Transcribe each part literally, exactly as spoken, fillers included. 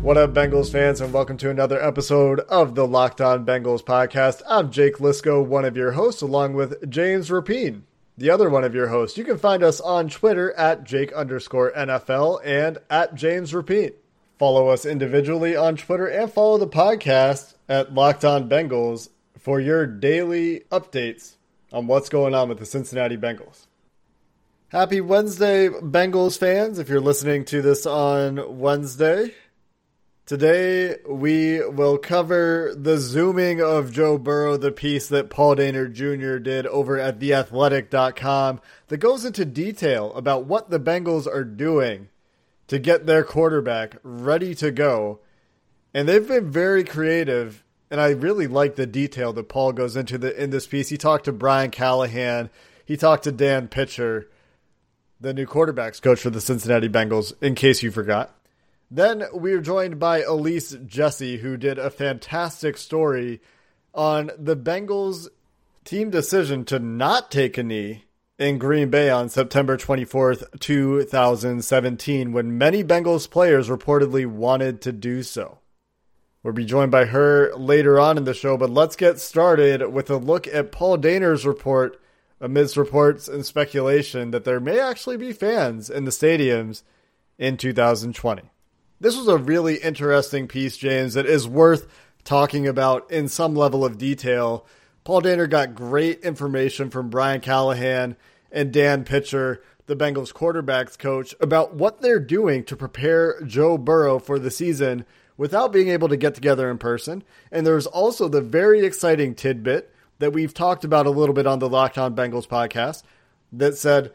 What up, Bengals fans, and welcome to another episode of the Locked On Bengals podcast. I'm Jake Lisco, one of your hosts, along with James Rapine, the other one of your hosts. You can find us on Twitter at Jake underscore NFL and at James Rapine. Follow us individually on Twitter and follow the podcast at Locked On Bengals for your daily updates on what's going on with the Cincinnati Bengals. Happy Wednesday, Bengals fans, if you're listening to this on Wednesday. Today, we will cover the zooming of Joe Burrow, the piece that Paul Dehner Junior did over at the athletic dot com that goes into detail about what the Bengals are doing to get their quarterback ready to go. And they've been very creative, and I really like the detail that Paul goes into the, in this piece. He talked to Brian Callahan. He talked to Dan Pitcher, the new quarterbacks coach for the Cincinnati Bengals, in case you forgot. Then we are joined by Elise Jesse, who did a fantastic story on the Bengals' team decision to not take a knee in Green Bay on September twenty-fourth, two thousand seventeen, when many Bengals players reportedly wanted to do so. We'll be joined by her later on in the show, but let's get started with a look at Paul Dehner's report amidst reports and speculation that there may actually be fans in the stadiums in two thousand twenty. This was a really interesting piece, James, that is worth talking about in some level of detail. Paul Dehner got great information from Brian Callahan and Dan Pitcher, the Bengals quarterbacks coach, about what they're doing to prepare Joe Burrow for the season without being able to get together in person. And there's also the very exciting tidbit that we've talked about a little bit on the Locked On Bengals podcast that said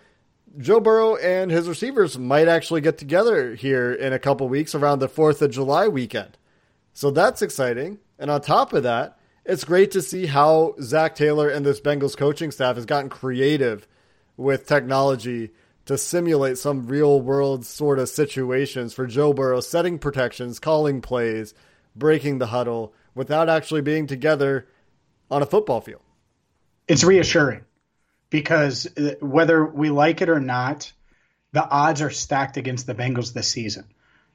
Joe Burrow and his receivers might actually get together here in a couple weeks around the fourth of July weekend. So that's exciting. And on top of that, it's great to see how Zach Taylor and this Bengals coaching staff has gotten creative with technology to simulate some real world sort of situations for Joe Burrow, setting protections, calling plays, breaking the huddle without actually being together on a football field. It's reassuring. Because whether we like it or not, the odds are stacked against the Bengals this season.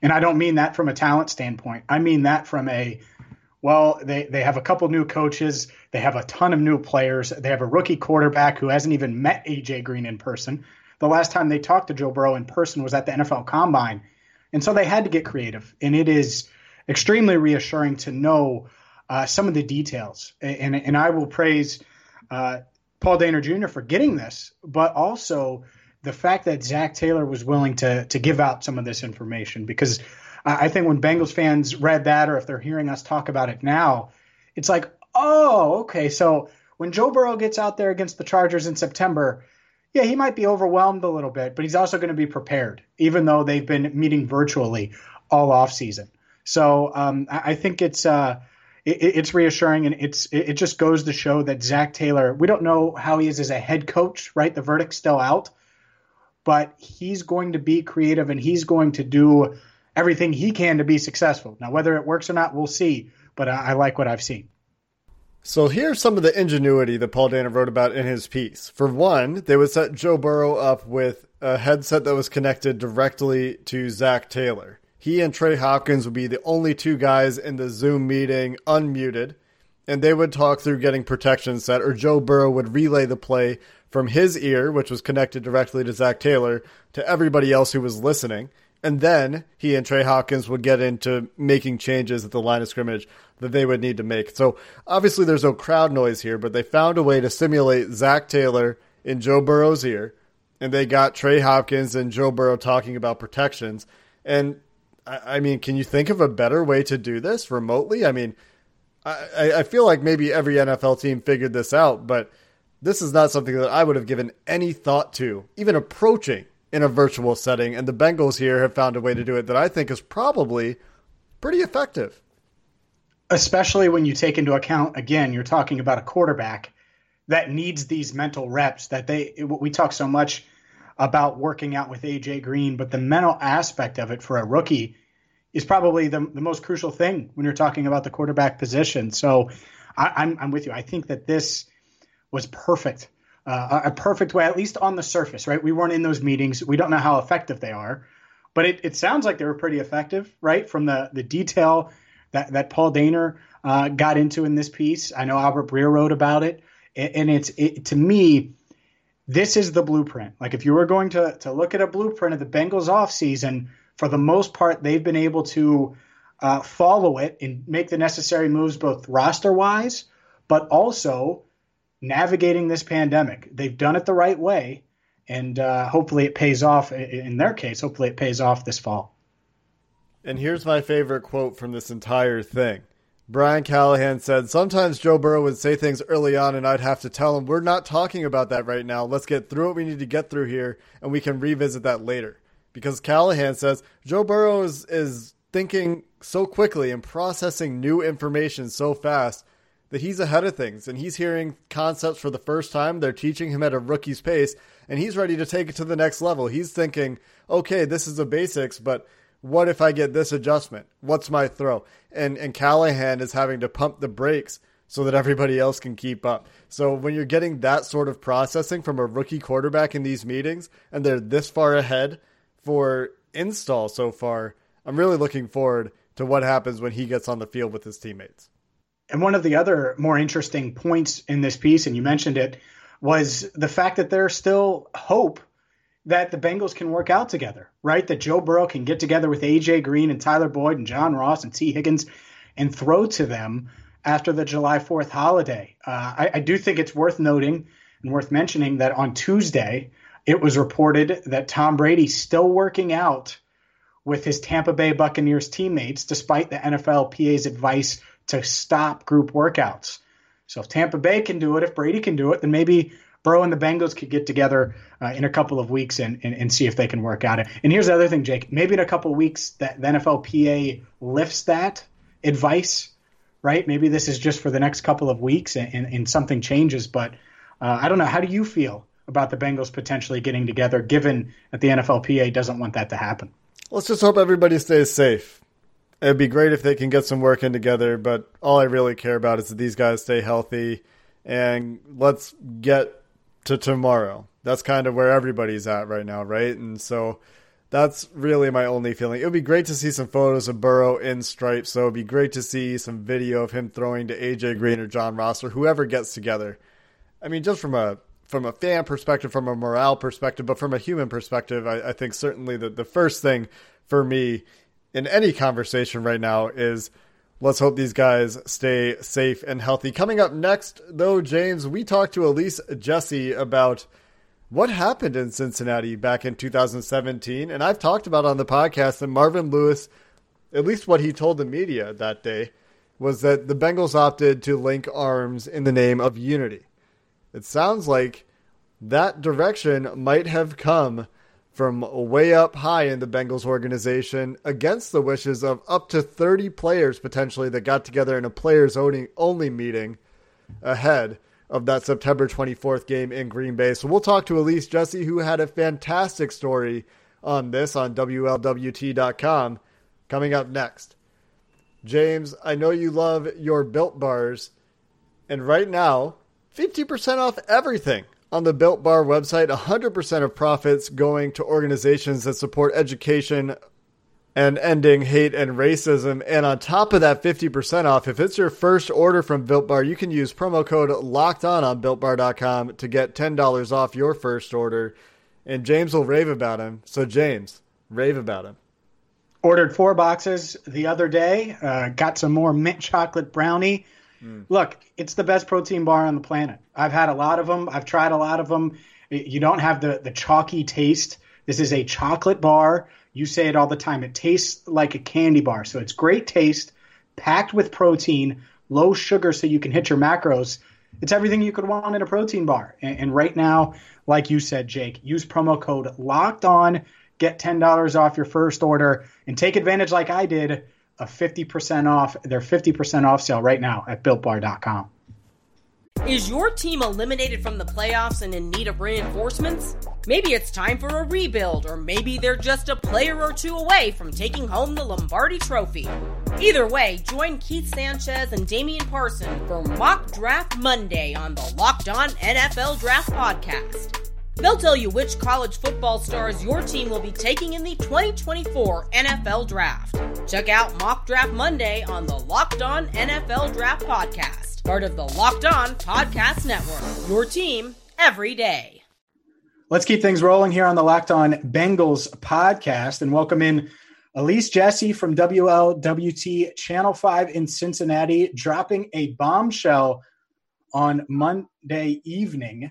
And I don't mean that from a talent standpoint. I mean that from a, well, they, they have a couple new coaches. They have a ton of new players. They have a rookie quarterback who hasn't even met A J. Green in person. The last time they talked to Joe Burrow in person was at the N F L Combine. And so they had to get creative. And it is extremely reassuring to know uh, some of the details. And, and I will praise uh, – Paul Dehner Junior for getting this, but also the fact that Zach Taylor was willing to to give out some of this information, because I think when Bengals fans read that, or if they're hearing us talk about it now, it's like, oh, okay, so when Joe Burrow gets out there against the Chargers in September, yeah, he might be overwhelmed a little bit, but he's also going to be prepared, even though they've been meeting virtually all offseason. So um, I think it's uh, – it's reassuring, and it's it just goes to show that Zach Taylor, we don't know how he is as a head coach, right? The verdict's still out, but he's going to be creative, and he's going to do everything he can to be successful. Now, whether it works or not, we'll see, but I like what I've seen. So here's some of the ingenuity that Paul Dehner wrote about in his piece. For one, they would set Joe Burrow up with a headset that was connected directly to Zach Taylor. He and Trey Hopkins would be the only two guys in the Zoom meeting unmuted, and they would talk through getting protection set, or Joe Burrow would relay the play from his ear, which was connected directly to Zach Taylor, to everybody else who was listening. And then he and Trey Hopkins would get into making changes at the line of scrimmage that they would need to make. So obviously there's no crowd noise here, but they found a way to simulate Zach Taylor in Joe Burrow's ear, and they got Trey Hopkins and Joe Burrow talking about protections. And I mean, can you think of a better way to do this remotely? I mean, I, I feel like maybe every N F L team figured this out, but This is not something that I would have given any thought to, even approaching in a virtual setting, and the Bengals here have found a way to do it that I think is probably pretty effective. Especially when you take into account, again, you're talking about a quarterback that needs these mental reps that they, we talk so much about working out with A J. Green, but the mental aspect of it for a rookie is probably the, the most crucial thing when you're talking about the quarterback position. So I, I'm, I'm with you. I think that this was perfect, uh, a perfect way, at least on the surface, right? We weren't in those meetings. We don't know how effective they are, but it, it sounds like they were pretty effective, right? From the, the detail that, that Paul Dehner uh, got into in this piece. I know Albert Breer wrote about it. And it's it, to me, this is the blueprint. Like if you were going to, to look at a blueprint of the Bengals offseason, for the most part, they've been able to uh, follow it and make the necessary moves, both roster-wise, but also navigating this pandemic. They've done it the right way, and uh, hopefully it pays off. In their case, hopefully it pays off this fall. And here's my favorite quote from this entire thing. Brian Callahan said, sometimes Joe Burrow would say things early on and I'd have to tell him, we're not talking about that right now. Let's get through what we need to get through here, and we can revisit that later. Because Callahan says Joe Burrow is, is thinking so quickly and processing new information so fast that he's ahead of things, and he's hearing concepts for the first time. They're teaching him at a rookie's pace, and he's ready to take it to the next level. He's thinking, okay, this is the basics, but what if I get this adjustment? What's my throw? And and Callahan is having to pump the brakes so that everybody else can keep up. So when you're getting that sort of processing from a rookie quarterback in these meetings, and they're this far ahead for install so far, I'm really looking forward to what happens when he gets on the field with his teammates. And one of the other more interesting points in this piece, and you mentioned it, was the fact that there's still hope that the Bengals can work out together, right? That Joe Burrow can get together with A J. Green and Tyler Boyd and John Ross and T. Higgins and throw to them after the July fourth holiday. Uh, I, I do think it's worth noting and worth mentioning that on Tuesday, it was reported that Tom Brady's still working out with his Tampa Bay Buccaneers teammates, despite the N F L P A's advice to stop group workouts. So if Tampa Bay can do it, if Brady can do it, then maybe Burrow and the Bengals could get together uh, in a couple of weeks and, and, and see if they can work out it. And here's the other thing, Jake. Maybe in a couple of weeks, that the N F L P A lifts that advice, right? Maybe this is just for the next couple of weeks and, and, and something changes. But uh, I don't know. How do you feel about the Bengals potentially getting together, given that the N F L P A doesn't want that to happen? Let's just hope everybody stays safe. It'd be great if they can get some work in together, but all I really care about is that these guys stay healthy. And let's get to tomorrow. That's kind of where everybody's at right now, right? And so that's really my only feeling. It would be great to see some photos of Burrow in stripes. So it would be great to see some video of him throwing to A J. Green or John Ross or whoever gets together. I mean, just from a from a fan perspective, from a morale perspective, but from a human perspective, I, I think certainly that the first thing for me in any conversation right now is let's hope these guys stay safe and healthy. Coming up next, though, James, we talked to Elise Jesse about what happened in Cincinnati back in two thousand seventeen. And I've talked about on the podcast that Marvin Lewis, at least what he told the media that day, was that the Bengals opted to link arms in the name of unity. It sounds like that direction might have come from way up high in the Bengals organization against the wishes of up to thirty players potentially that got together in a players-only meeting ahead of that September twenty-fourth game in Green Bay. So we'll talk to Elise Jesse, who had a fantastic story on this on W L W T dot com coming up next. James, I know you love your Built Bars, and right now, fifty percent off everything on the Built Bar website, one hundred percent of profits going to organizations that support education and ending hate and racism. And on top of that fifty percent off, if it's your first order from Built Bar, you can use promo code LOCKEDON on Built Bar dot com to get ten dollars off your first order. And James will rave about him. So James, rave about him. Ordered four boxes the other day. Uh, got some more mint chocolate brownie. Mm. Look, it's the best protein bar on the planet. I've had a lot of them. I've tried a lot of them. You don't have the, the chalky taste. This is a chocolate bar. You say it all the time. It tastes like a candy bar. So it's great taste, packed with protein, low sugar so you can hit your macros. It's everything you could want in a protein bar. And, and right now, like you said, Jake, use promo code LOCKEDON, get ten dollars off your first order, and take advantage like I did of fifty percent off. Their fifty percent off sale right now at built bar dot com. Is your team eliminated from the playoffs and in need of reinforcements? Maybe it's time for a rebuild, or maybe they're just a player or two away from taking home the Lombardi Trophy. Either way, join Keith Sanchez and Damian Parson for Mock Draft Monday on the Locked On N F L Draft Podcast. They'll tell you which college football stars your team will be taking in the twenty twenty-four N F L Draft. Check out Mock Draft Monday on the Locked On N F L Draft Podcast. Part of the Locked On Podcast Network, your team every day. Let's keep things rolling here on the Locked On Bengals podcast and welcome in Elise Jesse from W L W T Channel five in Cincinnati, dropping a bombshell on Monday evening.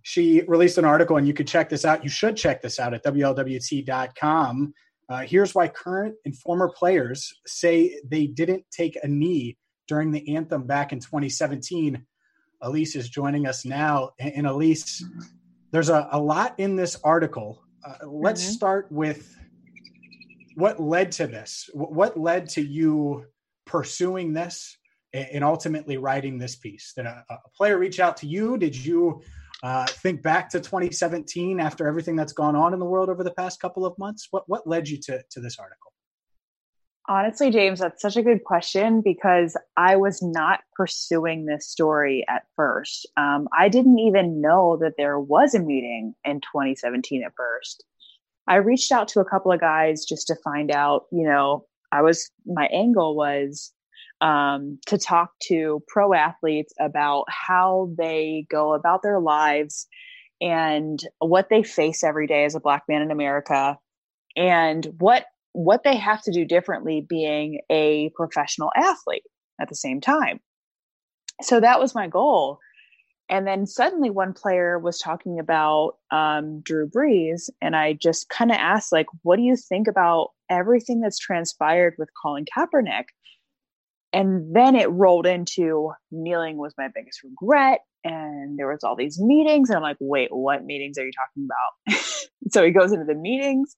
She released an article, and you could check this out. You should check this out at W L W T dot com. Uh, here's why current and former players say they didn't take a knee during the anthem back in twenty seventeen. Elise is joining us now. And Elise, there's a, a lot in this article. Uh, let's mm-hmm. start with what led to this. What led to you pursuing this and ultimately writing this piece? Did a, a player reach out to you? Did you uh, think back to twenty seventeen after everything that's gone on in the world over the past couple of months? What, what led you to, to this article? Honestly, James, that's such a good question because I was not pursuing this story at first. Um, I didn't even know that there was a meeting in twenty seventeen at first. I reached out to a couple of guys just to find out, you know, I was, my angle was um, to talk to pro athletes about how they go about their lives and what they face every day as a Black man in America and what what they have to do differently being a professional athlete at the same time. So that was my goal. And then suddenly one player was talking about um, Drew Brees. And I just kind of asked, like, what do you think about everything that's transpired with Colin Kaepernick? And then it rolled into kneeling was my biggest regret. And there was all these meetings. And I'm like, wait, what meetings are you talking about? So he goes into the meetings.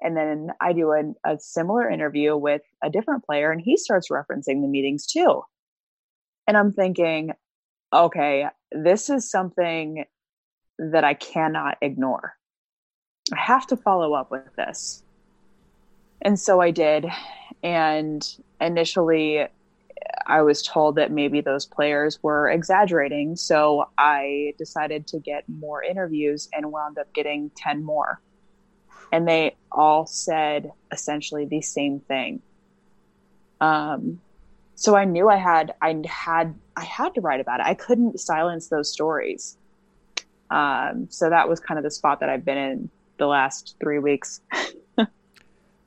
And then I do an, a similar interview with a different player, and he starts referencing the meetings too. And I'm thinking, okay, this is something that I cannot ignore. I have to follow up with this. And so I did. And initially, I was told that maybe those players were exaggerating. So I decided to get more interviews and wound up getting ten more. And they all said essentially the same thing. Um, so I knew I had, I had, I had to write about it. I couldn't silence those stories. Um, so that was kind of the spot that I've been in the last three weeks.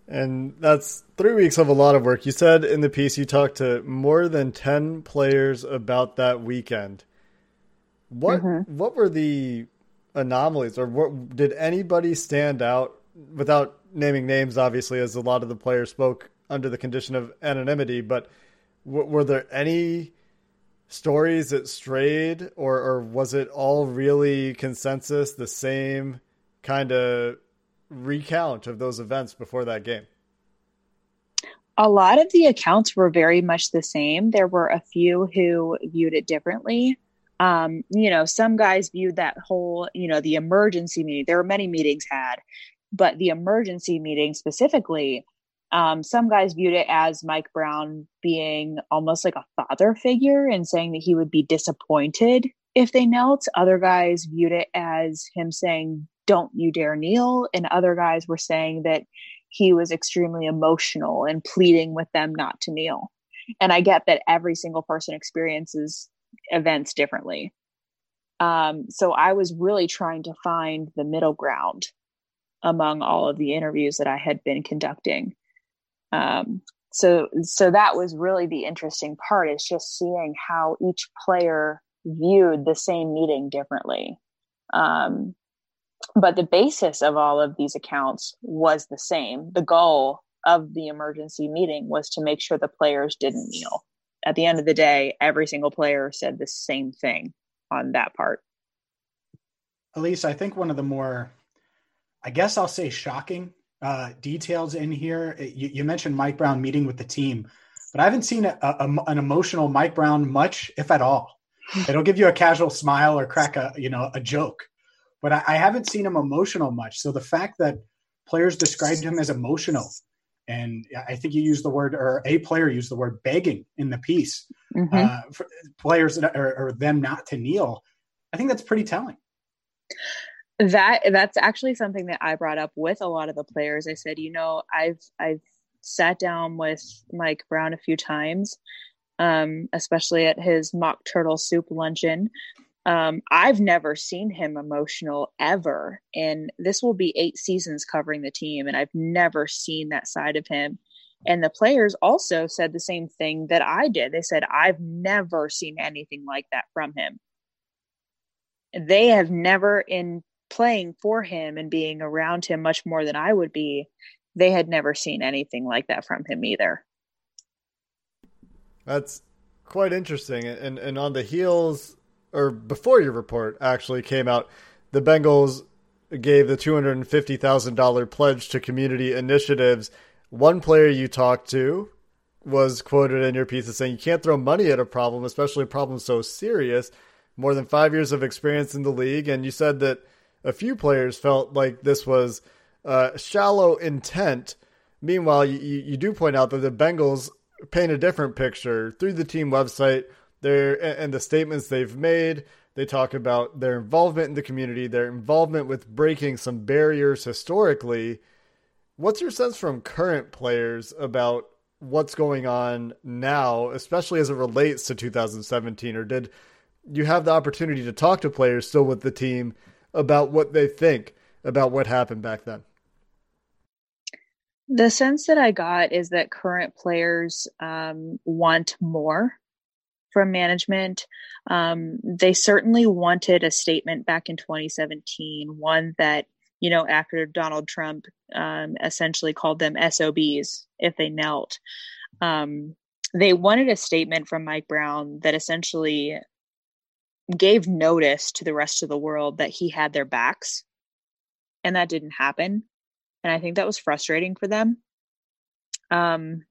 And that's three weeks of a lot of work. You said in the piece, you talked to more than ten players about that weekend. What, mm-hmm. what were the anomalies, or what, did anybody stand out without naming names, obviously, as a lot of the players spoke under the condition of anonymity, but w- were there any stories that strayed, or, or was it all really consensus, the same kind of recount of those events before that game? A lot of the accounts were very much the same. There were a few who viewed it differently. Um, you know, some guys viewed that whole, you know, the emergency meeting. There were many meetings had, but the emergency meeting specifically, um, some guys viewed it as Mike Brown being almost like a father figure and saying that he would be disappointed if they knelt. Other guys viewed it as him saying, "Don't you dare kneel." And other guys were saying that he was extremely emotional and pleading with them not to kneel. And I get that every single person experiences events differently. Um, so I was really trying to find the middle ground among all of the interviews that I had been conducting. Um, so, so that was really the interesting part, is just seeing how each player viewed the same meeting differently. Um, but the basis of all of these accounts was the same. The goal of the emergency meeting was to make sure the players didn't kneel. at the end of the day, every single player said the same thing on that part. Elise, I think one of the more, I guess I'll say shocking uh, details in here, you, you mentioned Mike Brown meeting with the team, but I haven't seen a, a, an emotional Mike Brown much, if at all. It'll give you a casual smile or crack a, you know, a joke, but I, I haven't seen him emotional much. So the fact that players described him as emotional, and I think you used the word, or a player used the word begging in the piece, mm-hmm. uh, for players that are, or them not to kneel. I think that's pretty telling. That that's actually something that I brought up with a lot of the players. I said, you know, I've, I've sat down with Mike Brown a few times, um, especially at his mock turtle soup luncheon. Um, I've never seen him emotional ever. And this will be eight seasons covering the team, and I've never seen that side of him. And the players also said the same thing that I did. They said, I've never seen anything like that from him. They have never, in playing for him and being around him much more than I would be, they had never seen anything like that from him either. That's quite interesting. And, and on the heels, or before your report actually came out, the Bengals gave the two hundred fifty thousand dollars pledge to community initiatives. One player you talked to was quoted in your piece as saying, you can't throw money at a problem, especially a problem so serious, more than five years of experience in the league. And you said that a few players felt like this was uh, shallow intent. Meanwhile, you, you do point out that the Bengals paint a different picture through the team website, Their, and the statements they've made. They talk about their involvement in the community, their involvement with breaking some barriers historically. What's your sense from current players about what's going on now, especially as it relates to two thousand seventeen? Or did you have the opportunity to talk to players still with the team about what they think about what happened back then? The sense that I got is that current players um, want more from management. Um, they certainly wanted a statement back in twenty seventeen, one that, you know, after Donald Trump um, essentially called them S O Bs if they knelt. Um, they wanted a statement from Mike Brown that essentially gave notice to the rest of the world that he had their backs, and that didn't happen. And I think that was frustrating for them. Um,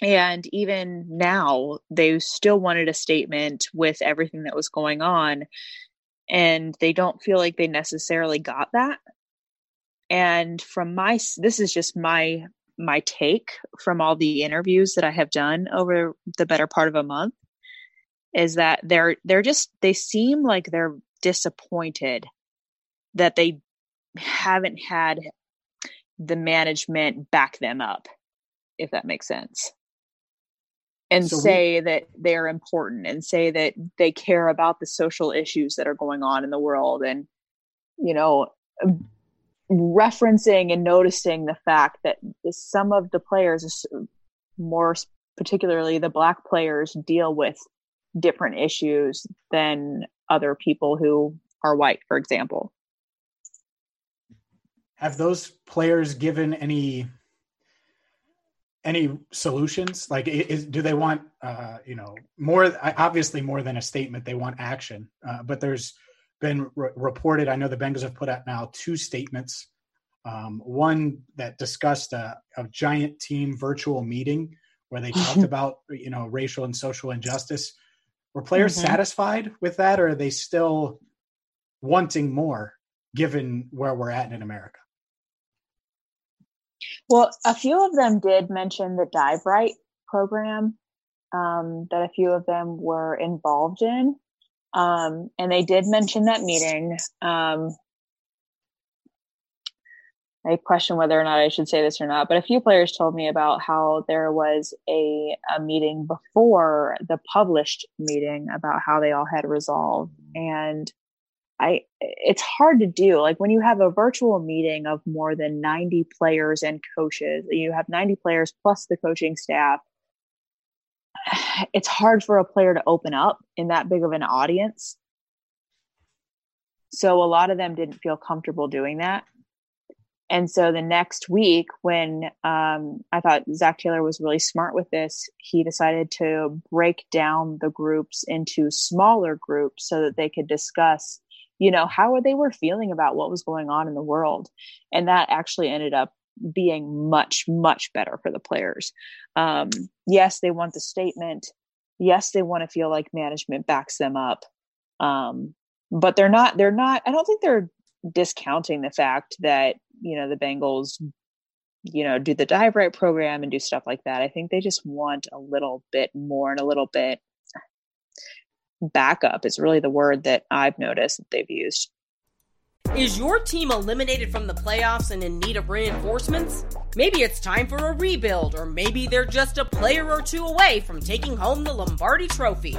And even now, they still wanted a statement with everything that was going on, and they don't feel like they necessarily got that. And from my, this is just my my take from all the interviews that I have done over the better part of a month, is that they're they're just they seem like they're disappointed that they haven't had the management back them up, if that makes sense. And so say we, that they're important, and say that they care about the social issues that are going on in the world. And, you know, referencing and noticing the fact that some of the players, more particularly the Black players, deal with different issues than other people who are white, for example. Have those players given any... any solutions? Like, is, do they want, uh, you know, more, obviously more than a statement, they want action. Uh, but there's been re- reported, I know the Bengals have put out now two statements. Um, one that discussed a, a giant team virtual meeting where they talked about, you know, racial and social injustice. Were players mm-hmm. satisfied with that, or are they still wanting more given where we're at in America? Well, a few of them did mention the Dive Right program um, that a few of them were involved in. Um, and they did mention that meeting. Um, I question whether or not I should say this or not, but a few players told me about how there was a, a meeting before the published meeting about how they all had resolved. And I, it's hard to do. Like, when you have a virtual meeting of more than ninety players and coaches, you have ninety players plus the coaching staff. It's hard for a player to open up in that big of an audience. So a lot of them didn't feel comfortable doing that. And so the next week when um, I thought Zach Taylor was really smart with this, he decided to break down the groups into smaller groups so that they could discuss, you know, how they were feeling about what was going on in the world. And that actually ended up being much, much better for the players. Um, yes, they want the statement. Yes, they want to feel like management backs them up. Um, but they're not, they're not, I don't think they're discounting the fact that, you know, the Bengals, you know, do the Dive Right program and do stuff like that. I think they just want a little bit more and a little bit backup is really the word that I've noticed that they've used. Is your team eliminated from the playoffs and in need of reinforcements? Maybe it's time for a rebuild, or maybe they're just a player or two away from taking home the Lombardi Trophy.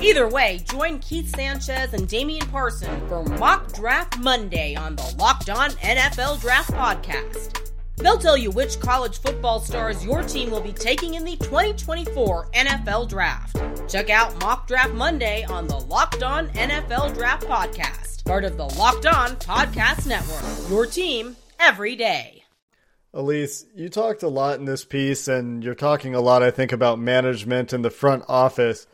Either way, join Keith Sanchez and Damian Parson for Mock Draft Monday on the Locked On N F L Draft Podcast. They'll tell you which college football stars your team will be taking in the twenty twenty-four N F L Draft. Check out Mock Draft Monday on the Locked On N F L Draft Podcast, part of the Locked On Podcast Network, your team every day. Elise, you talked a lot in this piece, and you're talking a lot, I think, about management and the front office.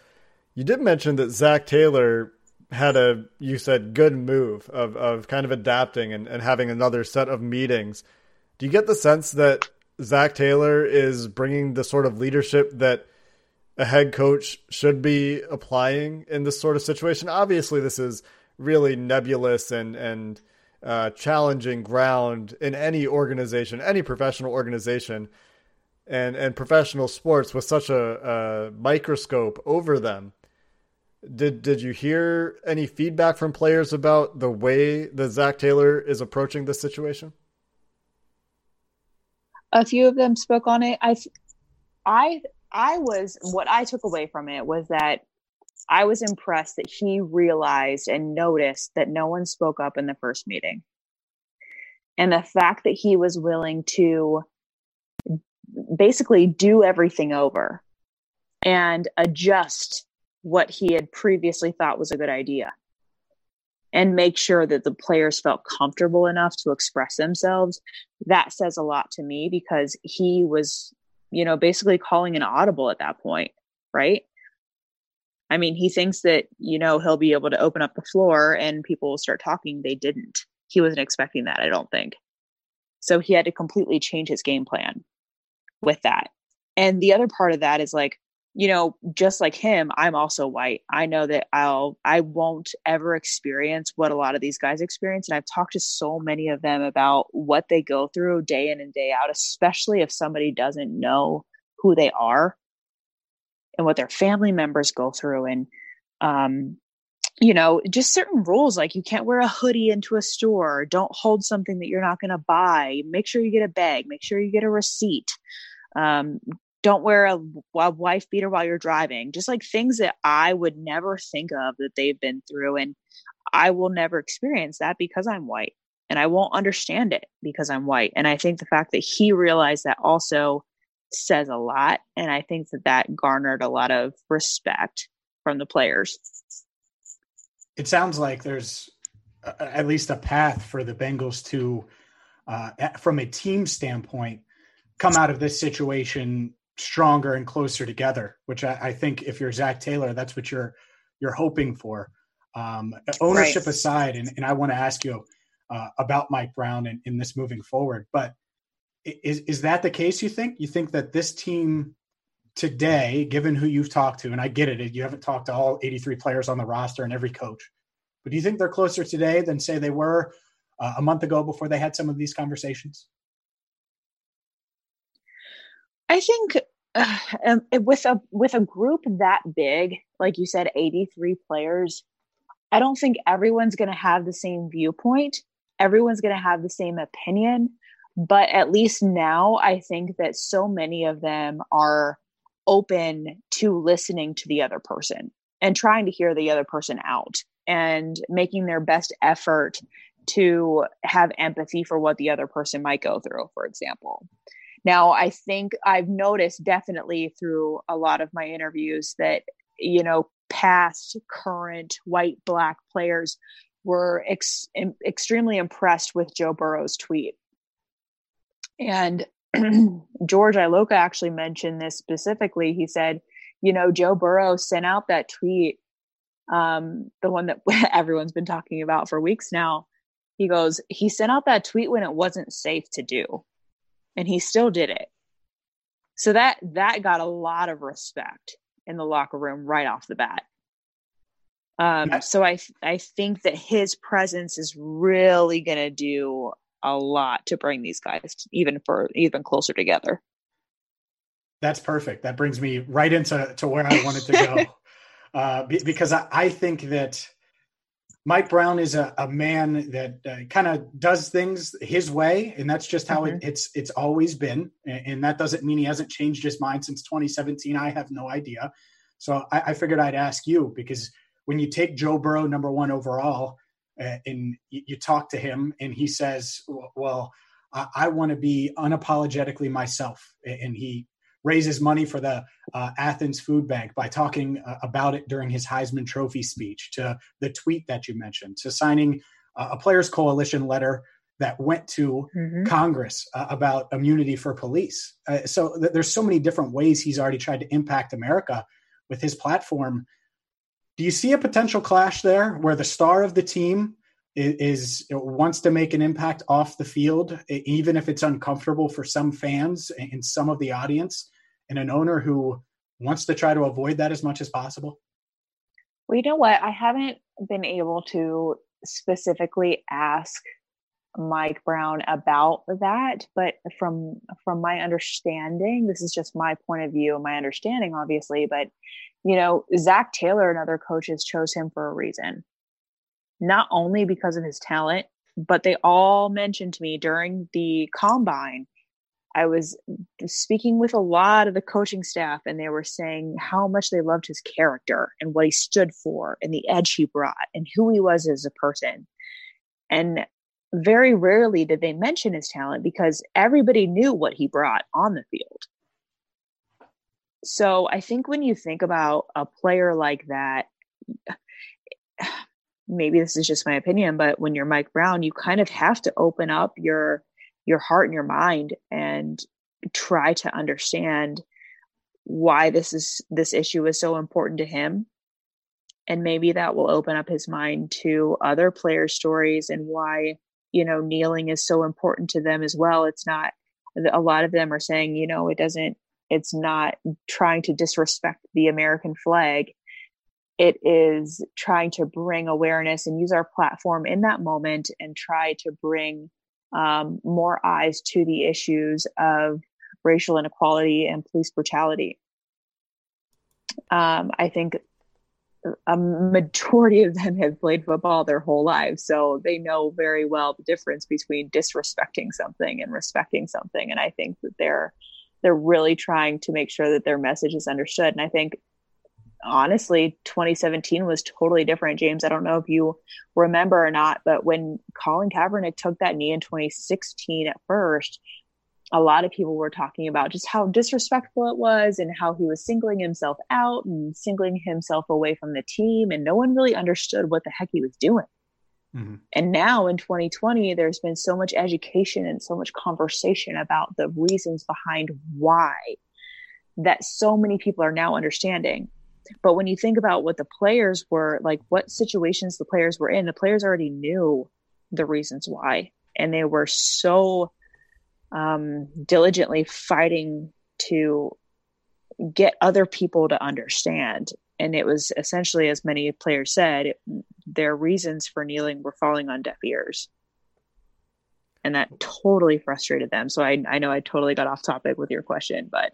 You did mention that Zach Taylor had a, you said, good move of, of kind of adapting and, and having another set of meetings. Do you get the sense that Zach Taylor is bringing the sort of leadership that a head coach should be applying in this sort of situation? Obviously, this is really nebulous and, and uh, challenging ground in any organization, any professional organization, and, and professional sports with such a, a microscope over them. Did did you hear any feedback from players about the way that Zach Taylor is approaching this situation? A few of them spoke on it. I, I, I was, what I took away from it was that I was impressed that he realized and noticed that no one spoke up in the first meeting. And the fact that he was willing to basically do everything over and adjust what he had previously thought was a good idea and make sure that the players felt comfortable enough to express themselves, that says a lot to me, because he was, you know, basically calling an audible at that point, right? I mean, he thinks that, you know, he'll be able to open up the floor and people will start talking. They didn't. He wasn't expecting that, I don't think. So he had to completely change his game plan with that. And the other part of that is like, you know, just like him, I'm also white. I know that I'll, I won't ever experience what a lot of these guys experience. And I've talked to so many of them about what they go through day in and day out, especially if somebody doesn't know who they are and what their family members go through. And, um, you know, just certain rules, like you can't wear a hoodie into a store. Don't hold something that you're not going to buy. Make sure you get a bag. Make sure you get a receipt. Um, Don't wear a, a wife beater while you're driving. Just like things that I would never think of that they've been through. And I will never experience that because I'm white, and I won't understand it because I'm white. And I think the fact that he realized that also says a lot. And I think that that garnered a lot of respect from the players. It sounds like there's a, at least a path for the Bengals to, uh, from a team standpoint, come out of this situation stronger and closer together, which I, I think if you're Zach Taylor, that's what you're you're hoping for. Um, ownership right. aside, and, and I want to ask you uh, about Mike Brown and in this moving forward, but is is that the case, you think? You think that this team today, given who you've talked to, and I get it, you haven't talked to all eighty-three players on the roster and every coach, but do you think they're closer today than, say, they were uh, a month ago before they had some of these conversations? I think uh, um, with a with a group that big, like you said, eighty-three players, I don't think everyone's going to have the same viewpoint. Everyone's going to have the same opinion. But at least now, I think that so many of them are open to listening to the other person and trying to hear the other person out and making their best effort to have empathy for what the other person might go through, for example. Now, I think I've noticed definitely through a lot of my interviews that, you know, past, current, white, black players were ex- extremely impressed with Joe Burrow's tweet And George Iloka actually mentioned this specifically. He said, you know, Joe Burrow sent out that tweet, um, the one that everyone's been talking about for weeks now. He goes, he sent out that tweet when it wasn't safe to do, and he still did it. So that that got a lot of respect in the locker room right off the bat. Um, yes. So I I think that his presence is really going to do a lot to bring these guys even for even closer together. That's perfect. That brings me right into to where I wanted to go, uh, be, because I, I think that Mike Brown is a, a man that uh, kind of does things his way, and that's just how mm-hmm. it, it's it's always been. And, and that doesn't mean he hasn't changed his mind since twenty seventeen. I have no idea. So I, I figured I'd ask you, because when you take Joe Burrow number one overall uh, and you, you talk to him and he says, well, I, I want to be unapologetically myself. And he raises money for the uh, Athens Food Bank by talking uh, about it during his Heisman Trophy speech, to the tweet that you mentioned, to signing uh, a Players Coalition letter that went to mm-hmm. Congress uh, about immunity for police. Uh, so th- there's so many different ways he's already tried to impact America with his platform. Do you see a potential clash there where the star of the team is, is wants to make an impact off the field, even if it's uncomfortable for some fans and some of the audience, and an owner who wants to try to avoid that as much as possible? Well, you know what? I haven't been able to specifically ask Mike Brown about that, but from from my understanding, this is just my point of view, my understanding, obviously, but you know, Zach Taylor and other coaches chose him for a reason, not only because of his talent, but they all mentioned to me during the combine, I was speaking with a lot of the coaching staff, and they were saying how much they loved his character and what he stood for and the edge he brought and who he was as a person. And very rarely did they mention his talent, because everybody knew what he brought on the field. So I think when you think about a player like that, maybe this is just my opinion, but when you're Mike Brown, you kind of have to open up your your heart and your mind and try to understand why this is this issue is so important to him. And maybe that will open up his mind to other player stories and why, you know, kneeling is so important to them as well. It's not, a lot of them are saying, you know, it doesn't, it's not trying to disrespect the American flag. It is trying to bring awareness and use our platform in that moment and try to bring um, more eyes to the issues of racial inequality and police brutality. Um, I think a majority of them have played football their whole lives, so they know very well the difference between disrespecting something and respecting something. And I think that they're They're really trying to make sure that their message is understood. And I think, honestly, twenty seventeen was totally different. James, I don't know if you remember or not, but when Colin Kaepernick took that knee in twenty sixteen at first, a lot of people were talking about just how disrespectful it was and how he was singling himself out and singling himself away from the team. And no one really understood what the heck he was doing. Mm-hmm. And now in twenty twenty, there's been so much education and so much conversation about the reasons behind why, that so many people are now understanding. But when you think about what the players were, like what situations the players were in, the players already knew the reasons why. And they were so um, diligently fighting to get other people to understand. And it was essentially, as many players said, it, their reasons for kneeling were falling on deaf ears. And that totally frustrated them. So I, I know I totally got off topic with your question, but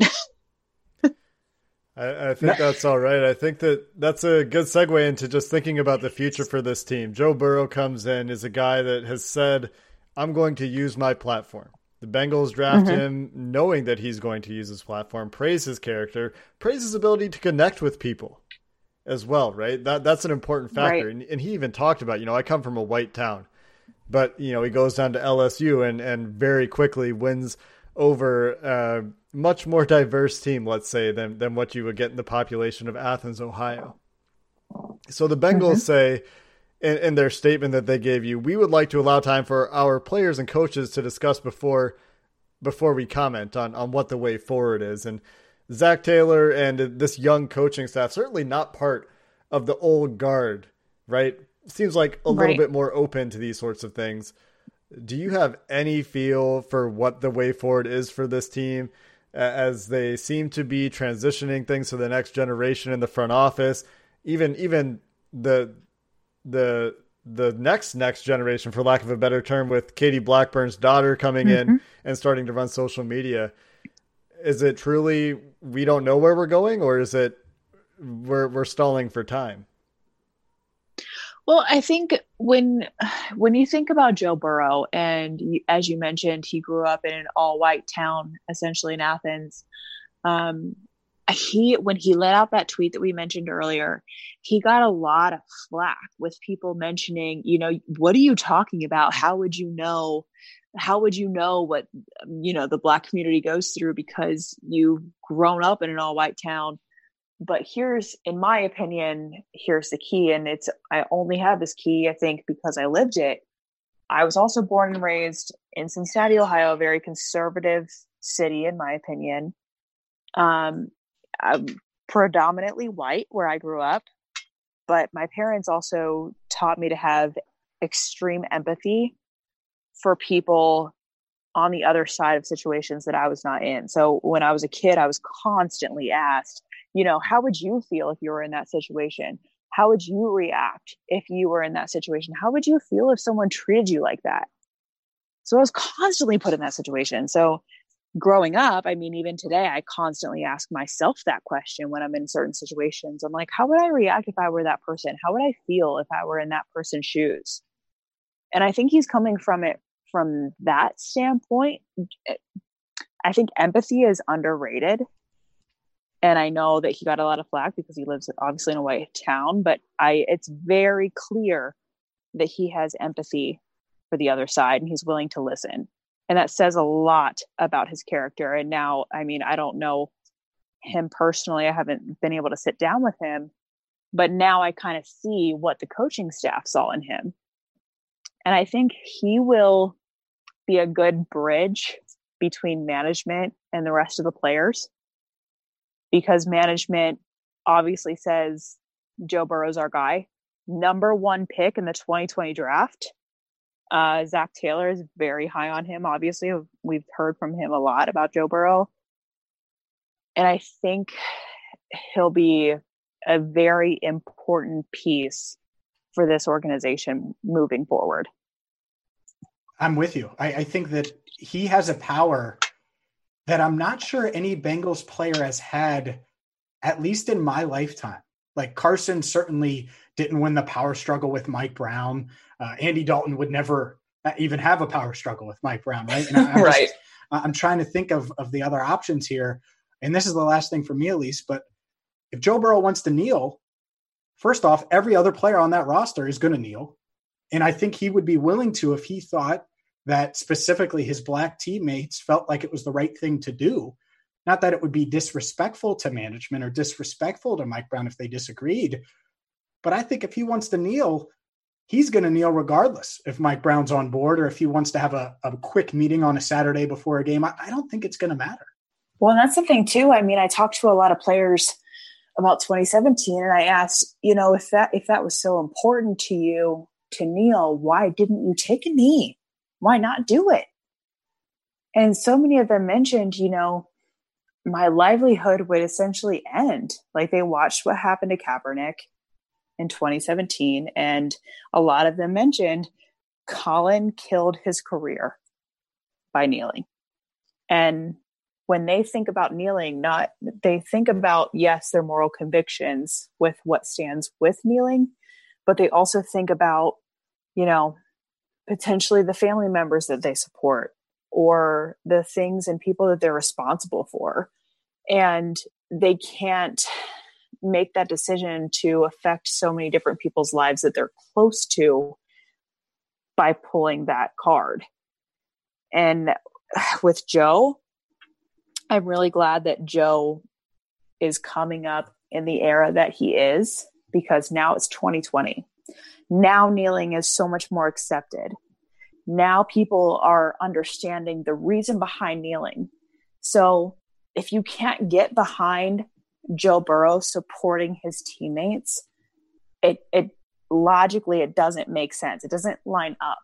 I, I think that's all right. I think that that's a good segue into just thinking about the future for this team. Joe Burrow comes in, is a guy that has said, I'm going to use my platform. The Bengals draft mm-hmm. him knowing that he's going to use his platform, praise his character, praise his ability to connect with people as well, right? That That's an important factor. Right. And, and he even talked about, you know, I come from a white town, but, you know, he goes down to L S U and, and very quickly wins over a much more diverse team, let's say, than, than what you would get in the population of Athens, Ohio. So the Bengals mm-hmm. say in, in their statement that they gave you, we would like to allow time for our players and coaches to discuss before before we comment on, on what the way forward is. And Zach Taylor and this young coaching staff, certainly not part of the old guard, right? Seems like a little right. bit more open to these sorts of things. Do you have any feel for what the way forward is for this team as they seem to be transitioning things to the next generation in the front office, even, even the, the, the next, next generation, for lack of a better term, with Katie Blackburn's daughter coming mm-hmm. in and starting to run social media? Is it truly, we don't know where we're going, or is it we're, we're stalling for time? Well, I think when when you think about Joe Burrow, and you, as you mentioned, he grew up in an all-white town, essentially in Athens. Um, he when he let out that tweet that we mentioned earlier, he got a lot of flack with people mentioning, you know, what are you talking about? How would you know? How would you know what, you know, the Black community goes through because you've grown up in an all-white town? But here's, in my opinion, here's the key. And it's, I only have this key, I think, because I lived it. I was also born and raised in Cincinnati, Ohio, a very conservative city, in my opinion. Um, I'm predominantly white where I grew up, but my parents also taught me to have extreme empathy for people on the other side of situations that I was not in. So when I was a kid, I was constantly asked, you know, how would you feel if you were in that situation? How would you react if you were in that situation? How would you feel if someone treated you like that? So I was constantly put in that situation. So growing up, I mean, even today, I constantly ask myself that question when I'm in certain situations. I'm like, how would I react if I were that person? How would I feel if I were in that person's shoes? And I think he's coming from it from that standpoint. I think empathy is underrated. And I know that he got a lot of flack because he lives obviously in a white town, but I, it's very clear that he has empathy for the other side and he's willing to listen. And that says a lot about his character. And now, I mean, I don't know him personally. I haven't been able to sit down with him, but now I kind of see what the coaching staff saw in him. And I think he will be a good bridge between management and the rest of the players. Because management obviously says Joe Burrow's our guy. Number one pick in the twenty twenty draft. Uh, Zach Taylor is very high on him, obviously. We've heard from him a lot about Joe Burrow. And I think he'll be a very important piece for this organization moving forward. I'm with you. I, I think that he has a power that I'm not sure any Bengals player has had, at least in my lifetime. Like Carson certainly didn't win the power struggle with Mike Brown. Uh, Andy Dalton would never even have a power struggle with Mike Brown, right? And I, I'm right. Just, I'm trying to think of, of the other options here. And this is the last thing for me, at least. But if Joe Burrow wants to kneel, first off, every other player on that roster is going to kneel. And I think he would be willing to if he thought that specifically his Black teammates felt like it was the right thing to do. Not that it would be disrespectful to management or disrespectful to Mike Brown if they disagreed, but I think if he wants to kneel, he's going to kneel regardless if Mike Brown's on board or if he wants to have a, a quick meeting on a Saturday before a game. I, I don't think it's going to matter. Well, and that's the thing too. I mean, I talked to a lot of players about twenty seventeen and I asked, you know, if that, if that was so important to you to kneel, why didn't you take a knee? Why not do it? And so many of them mentioned, you know, my livelihood would essentially end. Like they watched what happened to Kaepernick in twenty seventeen. And a lot of them mentioned Colin killed his career by kneeling. And when they think about kneeling, not they think about, yes, their moral convictions with what stands with kneeling, but they also think about, you know, potentially the family members that they support or the things and people that they're responsible for. And they can't make that decision to affect so many different people's lives that they're close to by pulling that card. And with Joe, I'm really glad that Joe is coming up in the era that he is, because now it's twenty twenty. Now kneeling is so much more accepted. now people are understanding the reason behind kneeling. So if you can't get behind Joe Burrow supporting his teammates, it, it logically, it doesn't make sense. It doesn't line up.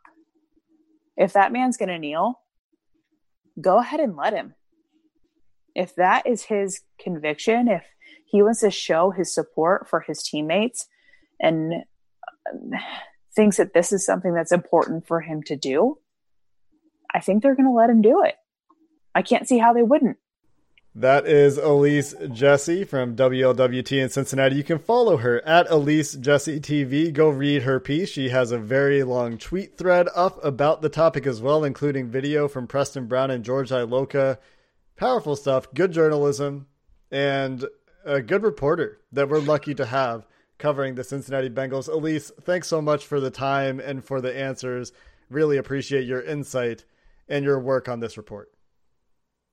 If that man's going to kneel, go ahead and let him. If that is his conviction, if he wants to show his support for his teammates and thinks that this is something that's important for him to do, I think they're going to let him do it. I can't see how they wouldn't. That is Elise Jesse from W L W T in Cincinnati. You can follow her at Elise Jesse T V. Go read her piece. She has a very long tweet thread up about the topic as well, including video from Preston Brown and George Iloka. Powerful stuff, good journalism, and a good reporter that we're lucky to have covering the Cincinnati Bengals. Elise, thanks so much for the time and for the answers. Really appreciate your insight and your work on this report.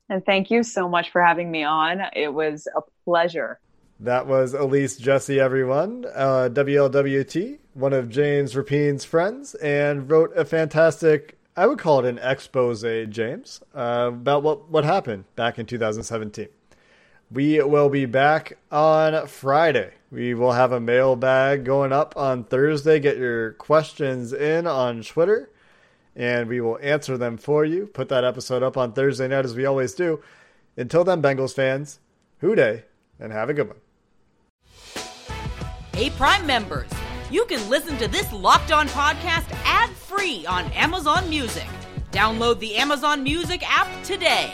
And thank you so much for having me on. It was a pleasure. That was Elise Jesse, everyone. Uh, W L W T, one of James Rapine's friends, and wrote a fantastic, I would call it an expose, James, uh, about what, what happened back in two thousand seventeen. We will be back on Friday. We will have a mailbag going up on Thursday. Get your questions in on Twitter, and we will answer them for you. Put that episode up on Thursday night as we always do. Until then, Bengals fans, hooday, and have a good one. Hey, Prime members, you can listen to this Locked On podcast ad-free on Amazon Music. Download the Amazon Music app today.